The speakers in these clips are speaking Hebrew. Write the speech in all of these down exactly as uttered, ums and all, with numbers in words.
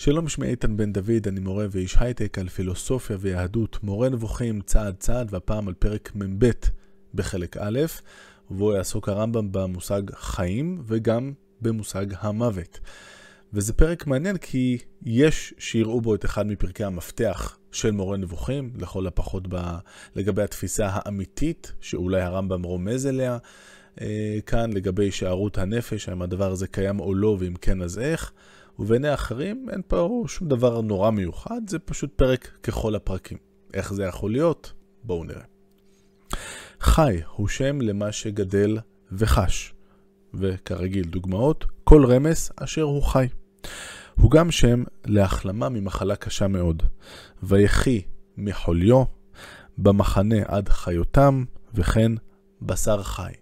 שלום, שמי איתן בן דוד, אני מורה ואיש הייטק על פילוסופיה ויהדות, מורה נבוכים צעד צעד, והפעם על פרק מ"ב בחלק א', ובו יעסוק הרמב"ם במושג חיים וגם במושג המוות. וזה פרק מעניין כי יש שיראו בו את אחד מפרקי המפתח של מורה נבוכים, לכל הפחות ב... לגבי התפיסה האמיתית שאולי הרמב"ם רומז אליה, אה, כאן לגבי הישארות הנפש, האם הדבר הזה קיים או לא ואם כן אז איך, ובעיני האחרים אין פה שום דבר נורא מיוחד, זה פשוט פרק ככל הפרקים. איך זה יכול להיות? בואו נראה. חי הוא שם למה שגדל וחש, וכרגיל דוגמאות, כל רמז אשר הוא חי. הוא גם שם להחלמה ממחלה קשה מאוד, ויחי מחוליו, במחנה עד חיותם, וכן בשר חי.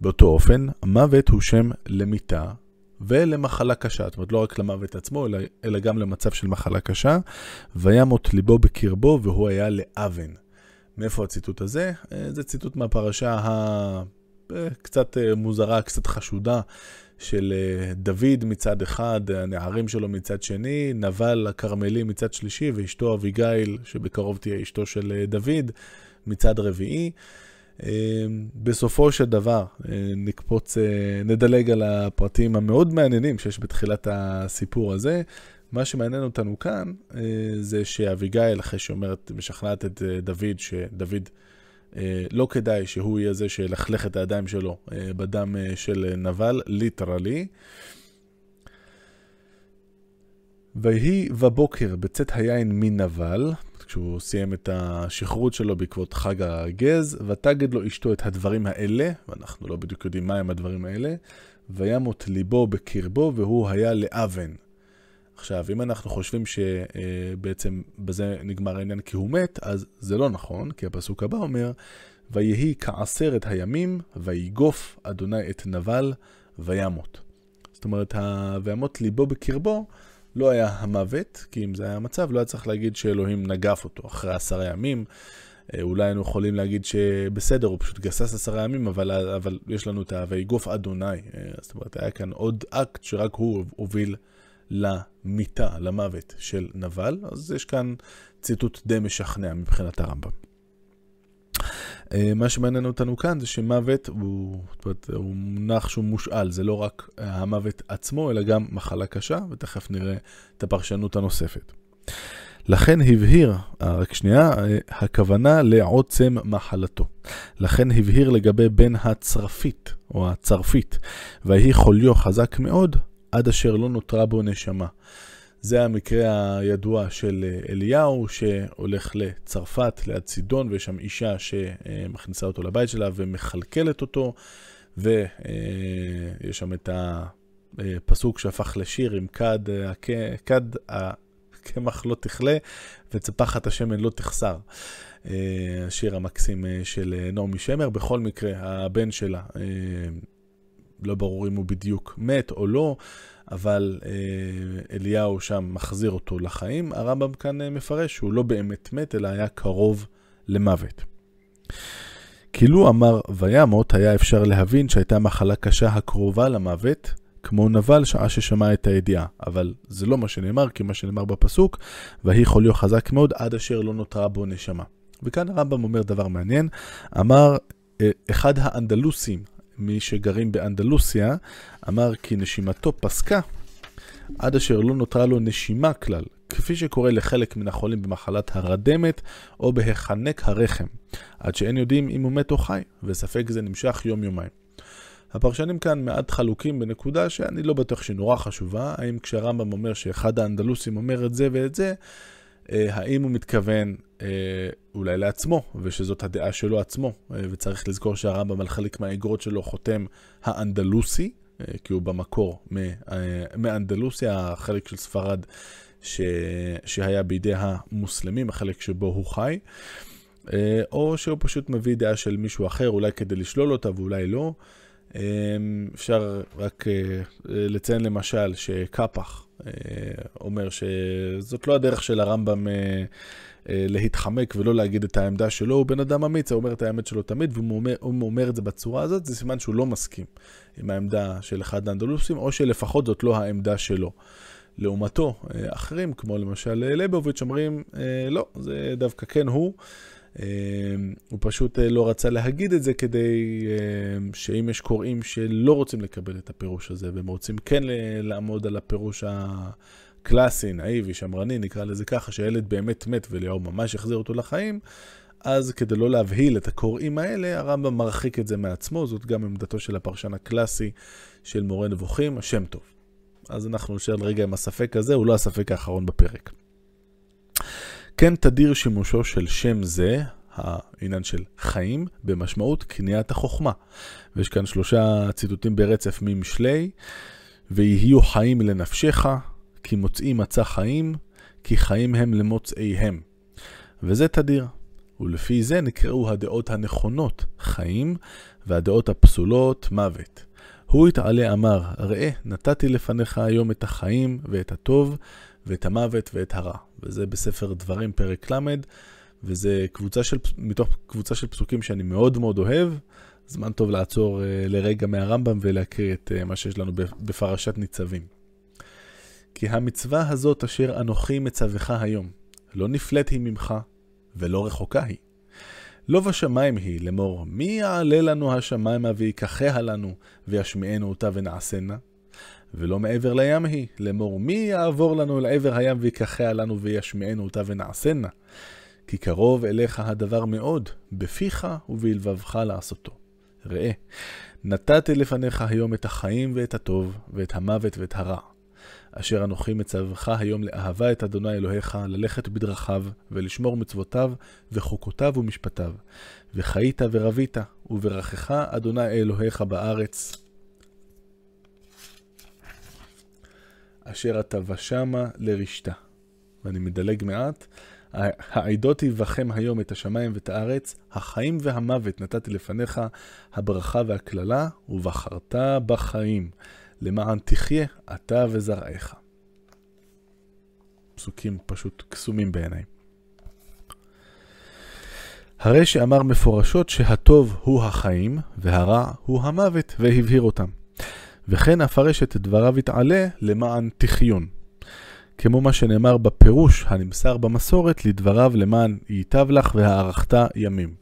באותו אופן, המוות הוא שם למיטה, ולמחלה קשה, זאת אומרת לא רק למוות עצמו, אלא, אלא גם למצב של מחלה קשה, וימות ליבו בקרבו והוא היה לאבן. מאיפה הציטוט הזה? זה ציטוט מהפרשה הקצת מוזרה, קצת חשודה, של דוד מצד אחד, הנערים שלו מצד שני, נבל הקרמלי מצד שלישי, ואשתו אביגיל, שבקרוב תהיה אשתו של דוד, מצד רביעי. בסופו של דבר נקפוץ, נדלג על הפרטים המאוד מעניינים שיש בתחילת הסיפור הזה. מה שמעניין אותנו כאן זה שאביגיל, אחרי שאומרת, משכנעת את דוד שדוד לא כדאי שהוא יהיה זה שלחלך את הידיים שלו בדם של נבל, ליטרלי. והיא בבוקר בצאת היין מנבל, כשהוא סיים את השחרות שלו בעקבות חג הגז, ותגד לו אשתו את הדברים האלה, ואנחנו לא בדיוק יודעים מה הם הדברים האלה, וימות ליבו בקרבו והוא היה לאבן. עכשיו, אם אנחנו חושבים שבעצם בזה נגמר העניין כי הוא מת, אז זה לא נכון, כי הפסוק הבא אומר, ויהי כעשרת הימים, ויגוף אדוני את נבל, וימות. זאת אומרת, וימות ליבו בקרבו, לא היה המוות, כי אם זה היה המצב, לא היה צריך להגיד שאלוהים נגף אותו אחרי עשרה ימים. אולי היינו יכולים להגיד שבסדר, הוא פשוט גסס עשרה ימים, אבל, אבל יש לנו את הויגוף אדוני. זאת אומרת, היה כאן עוד אקט שרק הוא הוביל למיטה, למוות של נבל. אז יש כאן ציטוט די משכנע מבחינת הרמב"ם. מה שמעניין אותנו כאן זה שמוות הוא, הוא מונח שהוא מושאל, זה לא רק המוות עצמו אלא גם מחלה קשה, ותכף נראה את הפרשנות הנוספת. לכן הבהיר, רק שנייה, הכוונה לעוצם מחלתו. לכן הבהיר לגבי בן הצרפית או הצרפית, והיא חוליו חזק מאוד עד אשר לא נותרה בו נשמה. זה המקרה הידוע של אליהו שהולך לצרפת, ליד סידון, ויש שם אישה שמכניסה אותו לבית שלה ומחלקלת אותו, ויש שם את הפסוק שהפך לשיר עם כד, כד הקמח לא תכלה וצפחת השמן לא תחסר. השיר המקסים של נעמי שמר. בכל מקרה, הבן שלה, לא ברור אם הוא בדיוק מת או לא, אבל אליהו שם מחזיר אותו לחיים. הרמב"ם כאן מפרש שהוא לא באמת מת, אלא היה קרוב למוות. כאילו אמר וימות, היה אפשר להבין שהייתה מחלה קשה הקרובה למוות, כמו נבל שעה ששמע את הידיעה. אבל זה לא מה שנאמר, כי מה שנאמר בפסוק, והיא חוליו חזק מאוד עד אשר לא נותרה בו נשמה. וכאן הרמב"ם אומר דבר מעניין. אמר אחד האנדלוסים, מי שגרים באנדלוסיה, אמר כי נשימתו פסקה עד אשר לא נותרה לו נשימה כלל, כפי שקורה לחלק מן החולים במחלת הרדמת או בהחנק הרחם, עד שאין יודעים אם הוא מת או חי, וספק זה נמשך יום יומיים. הפרשנים כאן מעט חלוקים בנקודה שאני לא בטוח שנורא חשובה, האם כשהרמב"ם אומר שאחד האנדלוסים אומר את זה ואת זה, האם הוא מתכוון אולי לעצמו, ושזאת הדעה שלו עצמו, וצריך לזכור שהרמב"ם על חלק מהאגרות שלו חותם האנדלוסי, כי הוא במקור מאנדלוסיה, החלק של ספרד ש... שהיה בידי המוסלמים, החלק שבו הוא חי, או שהוא פשוט מביא דעה של מישהו אחר, אולי כדי לשלול אותה ואולי לא. אפשר רק לציין למשל שקפח אומר שזאת לא הדרך של הרמב"ם להתחמק ולא להגיד את העמדה שלו. הוא בן אדם אמיץ, הוא אומר את האמת שלו תמיד, והוא אומר, אומר את זה בצורה הזאת, זה סימן שהוא לא מסכים עם העמדה של אחד האנדלוסים, או שלפחות זאת לא העמדה שלו. לעומתו אחרים, כמו למשל ליבוביץ', אומרים לא, זה דווקא כן הוא. הוא פשוט לא רצה להגיד את זה כדי שאם יש קוראים שלא רוצים לקבל את הפירוש הזה, והם רוצים כן לעמוד על הפירוש הקלאסי, נאיבי, שמרני, נקרא לזה ככה, שהילד באמת מת וליאור ממש יחזיר אותו לחיים, אז כדי לא להבהיל את הקוראים האלה, הרמב"ם מרחיק את זה מעצמו. זאת גם עמדתו של הפרשן הקלאסי של מורה נבוכים, השם טוב. אז אנחנו נשאר לרגע עם הספק הזה, הוא לא הספק האחרון בפרק. כן תדיר שימושו של שם זה, העניין של חיים, במשמעות קניית החוכמה. ויש כאן שלושה ציטוטים ברצף ממשלי, ויהיו חיים לנפשך, כי מוצאים מצא חיים, כי חיים הם למוצאיהם. וזה תדיר. ולפי זה נקראו הדעות הנכונות חיים, והדעות הפסולות מוות. הוא התעלה אמר, ראה, נתתי לפניך היום את החיים ואת הטוב, ואת המוות ואת הרע. וזה בספר דברים פרק למד, וזה קבוצה של, מתוך קבוצה של פסוקים שאני מאוד מאוד אוהב. זמן טוב לעצור לרגע מהרמב"ם ולהקריא את מה שיש לנו בפרשת ניצבים. כי המצווה הזאת אשר אנוכי מצווך היום, לא נפלט היא ממך ולא רחוקה היא. לא בשמיים היא, לאמור, מי יעלה לנו השמיימה ויקחה לנו וישמיענו אותה ונעשנה? ולא מעבר לים היא, לאמור, מי יעבור לנו לעבר הים ויקחה לנו וישמיענו אותה ונעשנה? כי קרוב אליך הדבר מאוד, בפיך ובלבבך לעשותו. ראה, נתתי לפניך היום את החיים ואת הטוב, ואת המוות ואת הרע. אשר אנוכי מצווך היום לאהבה את אדוני אלוהיך, ללכת בדרכיו ולשמור מצוותיו וחוקותיו ומשפטיו. וחיית ורבית, וברכך אדוני אלוהיך בארץ. אשר אתה ושמה לרשתה. ואני מדלג מעט. העידותי וכם היום את השמיים ואת הארץ, החיים והמוות נתתי לפניך, הברכה והקללה, ובחרת בחיים. למען תחיה אתה וזרעך. פסוקים פשוט קסומים בעיניים. הרי שאמר מפורשות שהטוב הוא החיים והרע הוא המוות והבהיר אותם. וכן אפרש את דבריו יתעלה למען תחיון. כמו מה שנאמר בפירוש הנמסר במסורת לדבריו למען ייטב לך והארכת ימים.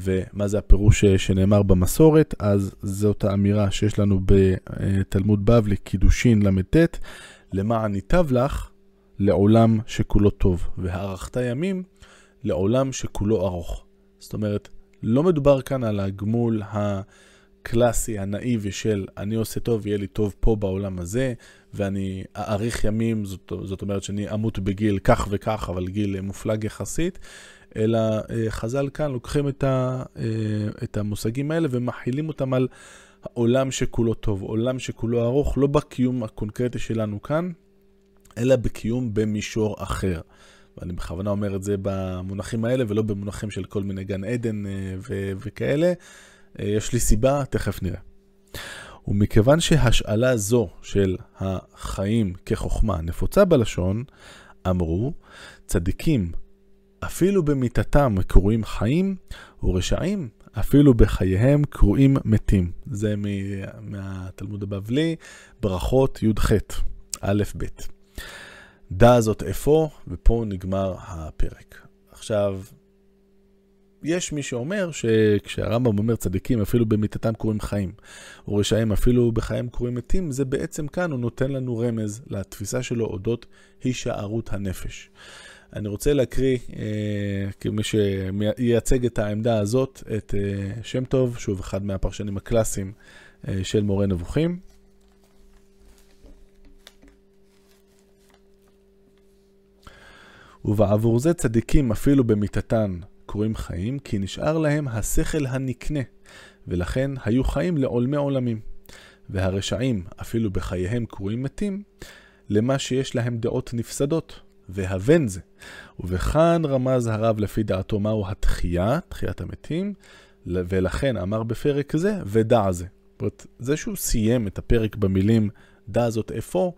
ומה זה הפירוש שנאמר במסורת? אז זאת האמירה שיש לנו בתלמוד בבלי, קידושין למתת, למען ייטב לך, לעולם שכולו טוב, והארכת ימים, לעולם שכולו ארוך. זאת אומרת, לא מדובר כאן על הגמול הקלאסי, הנאיבי של אני עושה טוב, יהיה לי טוב פה בעולם הזה, ואני אאריך ימים, זאת, זאת אומרת שאני אמות בגיל כך וכך, אבל גיל מופלג יחסית, אלא חז"ל כאן לוקחים את, ה, את המושגים האלה ומחילים אותם על העולם שכולו טוב, עולם שכולו ארוך, לא בקיום הקונקרטי שלנו כאן, אלא בקיום במישור אחר. ואני בכוונה אומר את זה במונחים האלה ולא במונחים של כל מיני גן עדן ו- וכאלה. יש לי סיבה, תכף נראה. ומכיוון שהשאלה זו של החיים כחוכמה נפוצה בלשון, אמרו צדיקים, אפילו במיתתם קרויים חיים, ורשעים אפילו בחייהם קרויים מתים. זה מהתלמוד הבבלי, ברכות י"ח, א' ב'. דע זאת איפה, ופה נגמר הפרק. עכשיו, יש מי שאומר שכשהרמב"ם אומר צדיקים אפילו במיתתם קרויים חיים, ורשעים אפילו בחייהם קרויים מתים, זה בעצם כאן הוא נותן לנו רמז לתפיסה שלו אודות הישארות הנפש. אני רוצה להקריא, אה, כמי שייצג את העמדה הזאת, את אה, שם טוב, שוב אחד מהפרשנים הקלאסיים אה, של מורה נבוכים. ובעבור זה צדיקים אפילו במיתתן קוראים חיים, כי נשאר להם השכל הנקנה, ולכן היו חיים לעולמי עולמים. והרשעים אפילו בחייהם קוראים מתים, למה שיש להם דעות נפסדות. והבן זה. ובכאן רמז הרב לפי דעתו מהו התחייה, תחיית המתים, ולכן אמר בפרק זה ודע זה. זה שהוא סיים את הפרק במילים דע זאת איפה,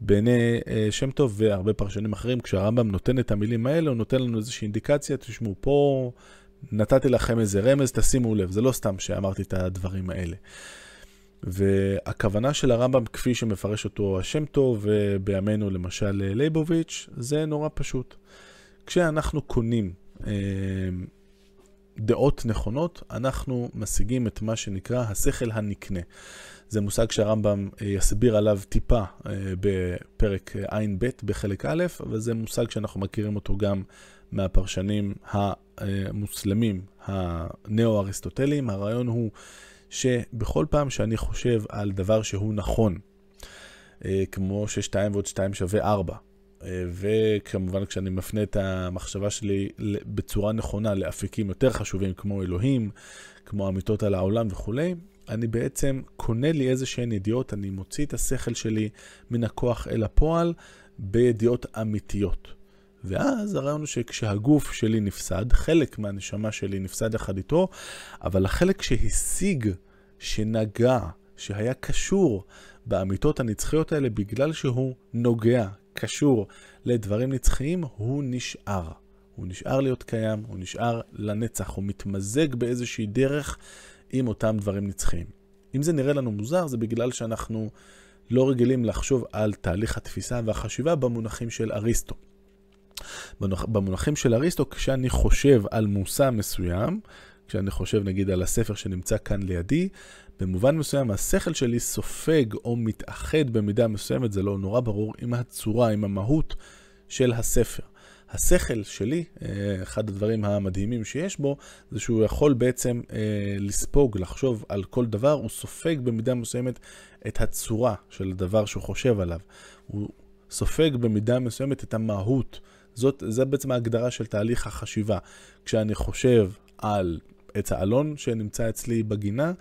בעיני שם טוב והרבה פרשנים אחרים, כשהרמב"ם נותן את המילים האלה, הוא נותן לנו איזושהי אינדיקציה, תשמעו פה, נתתי לכם איזה רמז, תשימו לב, זה לא סתם שאמרתי את הדברים האלה. והכוונה של הרמב"ם כפי שמפרש אותו השם טוב ובימינו למשל לייבוביץ' זה נורא פשוט. כשאנחנו קונים אה, דעות נכונות אנחנו משיגים את מה שנקרא השכל הנקנה. זה מושג שהרמב"ם יסביר עליו טיפה אה, בפרק עין ב' בחלק א', וזה מושג שאנחנו מכירים אותו גם מהפרשנים המוסלמים הנאו-אריסטוטליים. הרעיון הוא שבכל פעם שאני חושב על דבר שהוא נכון, כמו ששתיים ועוד שתיים שווה ארבע, וכמובן כשאני מפנה את המחשבה שלי בצורה נכונה לאפיקים יותר חשובים כמו אלוהים, כמו אמיתות על העולם וכולי, אני בעצם קונה לי איזשהן ידיעות, אני מוציא את השכל שלי מן הכוח אל הפועל בידיעות אמיתיות. ואז הרעיון שכשהגוף שלי נפסד, חלק מהנשמה שלי נפסד אחד איתו, אבל החלק שהשיג, שנגע, שהיה קשור באמיתות הנצחיות האלה, בגלל שהוא נוגע, קשור לדברים נצחיים, הוא נשאר. הוא נשאר להיות קיים, הוא נשאר לנצח, הוא מתמזג באיזושהי דרך עם אותם דברים נצחיים. אם זה נראה לנו מוזר, זה בגלל שאנחנו לא רגילים לחשוב על תהליך התפיסה והחשיבה במונחים של אריסטו. במונחים של אריסטו, כשאני חושב על מושא מסוים, כשאני חושב נגיד על הספר שנמצא כאן לידי, במובן מסוים השכל שלי סופג או מתאחד במידה מסוימת, זה לא נורא ברור, עם הצורה, עם המהות של הספר. השכל שלי, אחד הדברים המדהימים שיש בו, זה שהוא יכול בעצם לספוג, לחשוב על כל דבר, הוא סופג במידה מסוימת את הצורה של הדבר שהוא חושב עליו. הוא סופג במידה מסוימת את המהות. זאת, זה בעצם ההגדרה של תהליך החשיבה. כשאני חושב על עץ האלון שנמצא אצלי בגינה,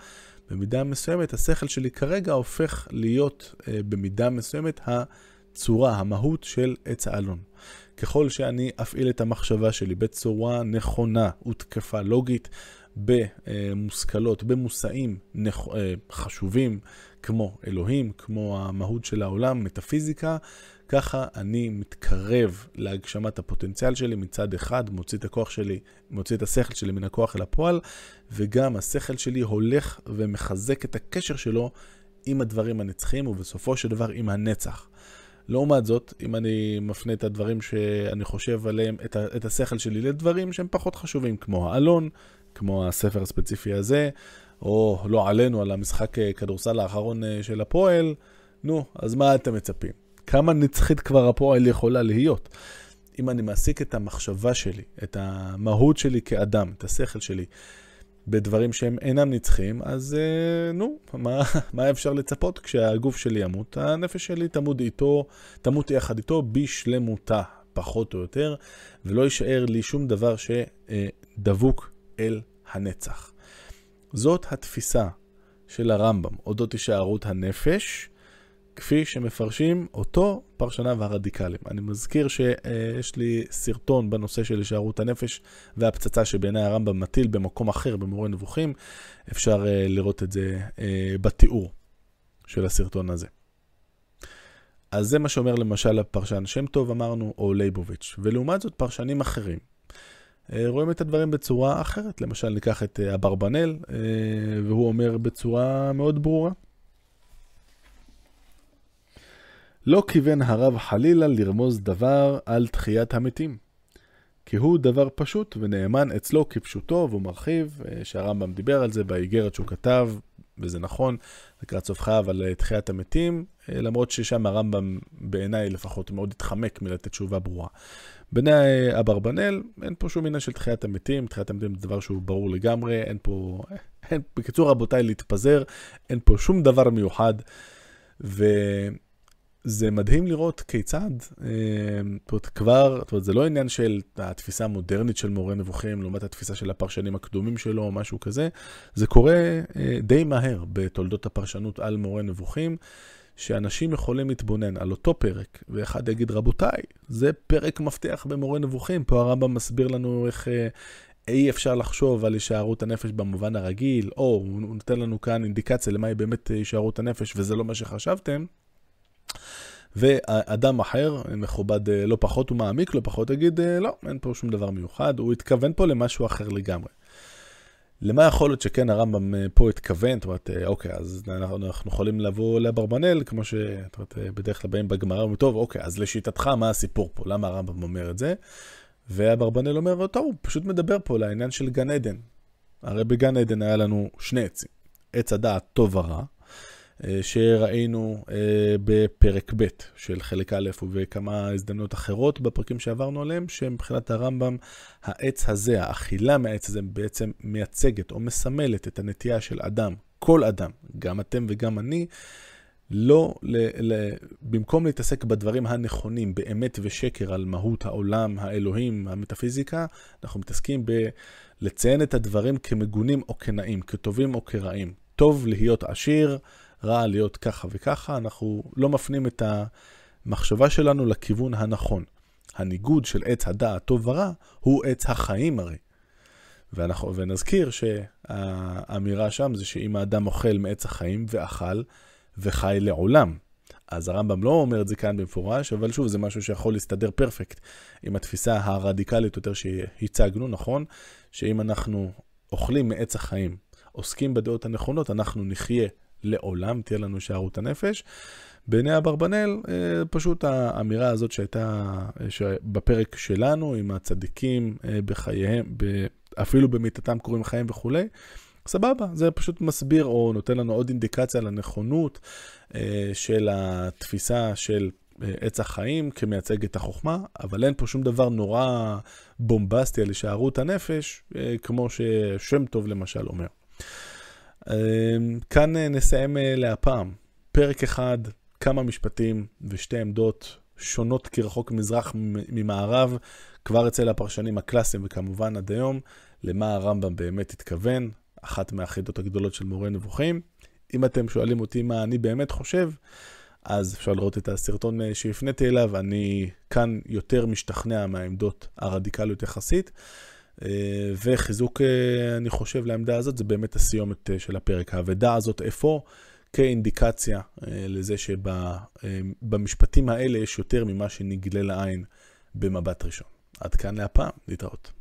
במידה מסוימת השכל שלי כרגע הופך להיות אה, במידה מסוימת הצורה, המהות של עץ האלון. ככל שאני אפעיל את המחשבה שלי בצורה נכונה ותקפה לוגית, במושכלות, במושאים נכ... חשובים כמו אלוהים, כמו המהות של העולם, מטאפיזיקה, ככה אני מתקרב להגשמת הפוטנציאל שלי מצד אחד, מוציא את הכוח שלי, מוציא את השכל שלי מן הכוח אל הפועל, וגם השכל שלי הולך ומחזק את הקשר שלו עם הדברים הנצחיים ובסופו של דבר עם הנצח. לעומת זאת, אם אני מפנה את הדברים שאני חושב עליהם, את, ה... את השכל שלי לדברים שהם פחות חשובים, כמו האלון, כמו הספר הספציפי הזה, או לא עלינו, על המשחק כדורסל האחרון של הפועל, נו, אז מה אתם מצפים? כמה נצחית כבר הפועל יכולה להיות? אם אני מעסיק את המחשבה שלי, את המהות שלי כאדם, את השכל שלי, בדברים שהם אינם נצחיים, אז נו, מה, מה אפשר לצפות? כשהגוף שלי ימות, הנפש שלי תמות איתו, תמות יחד איתו בשלמותה, פחות או יותר, ולא יישאר לי שום דבר שדבוק אל הנצח. זאת התפיסה של הרמב"ם, אודות הישארות הנפש, כפי שמפרשים אותו פרשניו הרדיקליים. אני מזכיר שיש לי סרטון בנושא של הישארות הנפש והפצצה שבעיני הרמב"ם מטיל במקום אחר, במורה נבוכים. אפשר לראות את זה בתיאור של הסרטון הזה. אז זה מה שאומר למשל הפרשן שם טוב, אמרנו, או לייבוביץ'. ולעומת זאת פרשנים אחרים רואים את הדברים בצורה אחרת. למשל ניקח את אברבנאל, והוא אומר בצורה מאוד ברורה, לא כיוון הרב חלילה לרמוז דבר על תחיית המתים, כי הוא דבר פשוט ונאמן אצלו כפשוטו, והוא מרחיב שהרמב"ם דיבר על זה באיגרת שהוא כתב, וזה נכון, לקראת סוף חייו על תחיית המתים, למרות ששם הרמב"ם בעיניי לפחות מאוד התחמק מלתת תשובה ברורה. בני אברבנאל, אין פה שום מינה של תחיית המתים, תחיית המתים זה דבר שהוא ברור לגמרי, אין פה, אין, בקיצור רבותיי להתפזר, אין פה שום דבר מיוחד, ו... זה מדהים לראות כיצד, זאת אומרת, כבר, זאת אומרת, זה לא עניין של התפיסה המודרנית של מורה נבוכים, לעומת התפיסה של הפרשנים הקדומים שלו או משהו כזה, זה קורה די מהר בתולדות הפרשנות על מורה נבוכים, שאנשים יכולים להתבונן על אותו פרק, ואחד יגיד, רבותיי, זה פרק מפתח במורה נבוכים, פה הרמב"ם מסביר לנו איך אי אפשר לחשוב על הישארות הנפש במובן הרגיל, או הוא נותן לנו כאן אינדיקציה למה היא באמת הישארות הנפש, וזה לא מה שחשבתם, ואדם אחר, מכובד לא פחות ומעמיק, לא פחות, יגיד, לא, אין פה שום דבר מיוחד, הוא התכוון פה למשהו אחר לגמרי. למה יכול להיות שכן הרמב"ם פה התכוון, זאת אומרת, אוקיי, אז אנחנו יכולים לבוא לאברבנאל, כמו שבדרך כלל באים בגמרא, טוב, אוקיי, אז לשיטתך מה הסיפור פה? למה הרמב"ם אומר את זה? והאברבנאל אומר, טוב, הוא פשוט מדבר פה לעניין של גן עדן. הרי בגן עדן היה לנו שני עצים, עץ הדעת טוב ורע, שראינו בפרק ב' של חלק א' ובכמה הזדמנות אחרות בפרקים שעברנו עליהם, שמבחינת הרמב"ם העץ הזה, האכילה מהעץ הזה בעצם מייצגת או מסמלת את הנטייה של אדם, כל אדם, גם אתם וגם אני, לא, ל, ל, במקום להתעסק בדברים הנכונים, באמת ושקר על מהות העולם, האלוהים, המטאפיזיקה, אנחנו מתעסקים בלציין את הדברים כמגונים או כנעים, כטובים או כרעים. טוב להיות עשיר, רע להיות ככה וככה, אנחנו לא מפנים את המחשבה שלנו לכיוון הנכון. הניגוד של עץ הדעת טוב ורע הוא עץ החיים הרי. ואנחנו, ונזכיר שהאמירה שם זה שאם האדם אוכל מעץ החיים ואכל, וחי לעולם. אז הרמב"ם לא אומר את זה כאן במפורש, אבל שוב, זה משהו שיכול להסתדר פרפקט עם התפיסה הרדיקלית יותר שהצגנו, נכון? שאם אנחנו אוכלים מעץ החיים, עוסקים בדעות הנכונות, אנחנו נחיה לעולם, תהיה לנו שערות הנפש. בעיני אברבנאל, פשוט האמירה הזאת שהייתה בפרק שלנו, עם הצדיקים בחייהם, אפילו במיטתם קוראים חיים וכו', סבבה, זה פשוט מסביר או נותן לנו עוד אינדיקציה לנכונות אה, של התפיסה של אה, עץ החיים כמייצג את החוכמה, אבל אין פה שום דבר נורא בומבסטי על הישארות הנפש, אה, כמו ששם טוב למשל אומר. אה, כאן אה, נסיים אה, להפעם. פרק אחד, כמה משפטים ושתי עמדות שונות כרחוק מזרח ממערב, כבר אצל הפרשנים הקלאסיים וכמובן עד היום, למה הרמב"ם באמת התכוון. אחת מהחידות הגדולות של מורה נבוכים. אם אתם שואלים אותי מה אני באמת חושב, אז אפשר לראות את הסרטון שהפניתי אליו. אני כאן יותר משתכנע מהעמדות הרדיקליות יחסית, וחיזוק, אני חושב, לעמדה הזאת, זה באמת הסיומת של הפרק. העבדה הזאת איפה? כאינדיקציה לזה שבמשפטים האלה יש יותר ממה שנגלה לעין במבט ראשון. עד כאן להפעם, להתראות.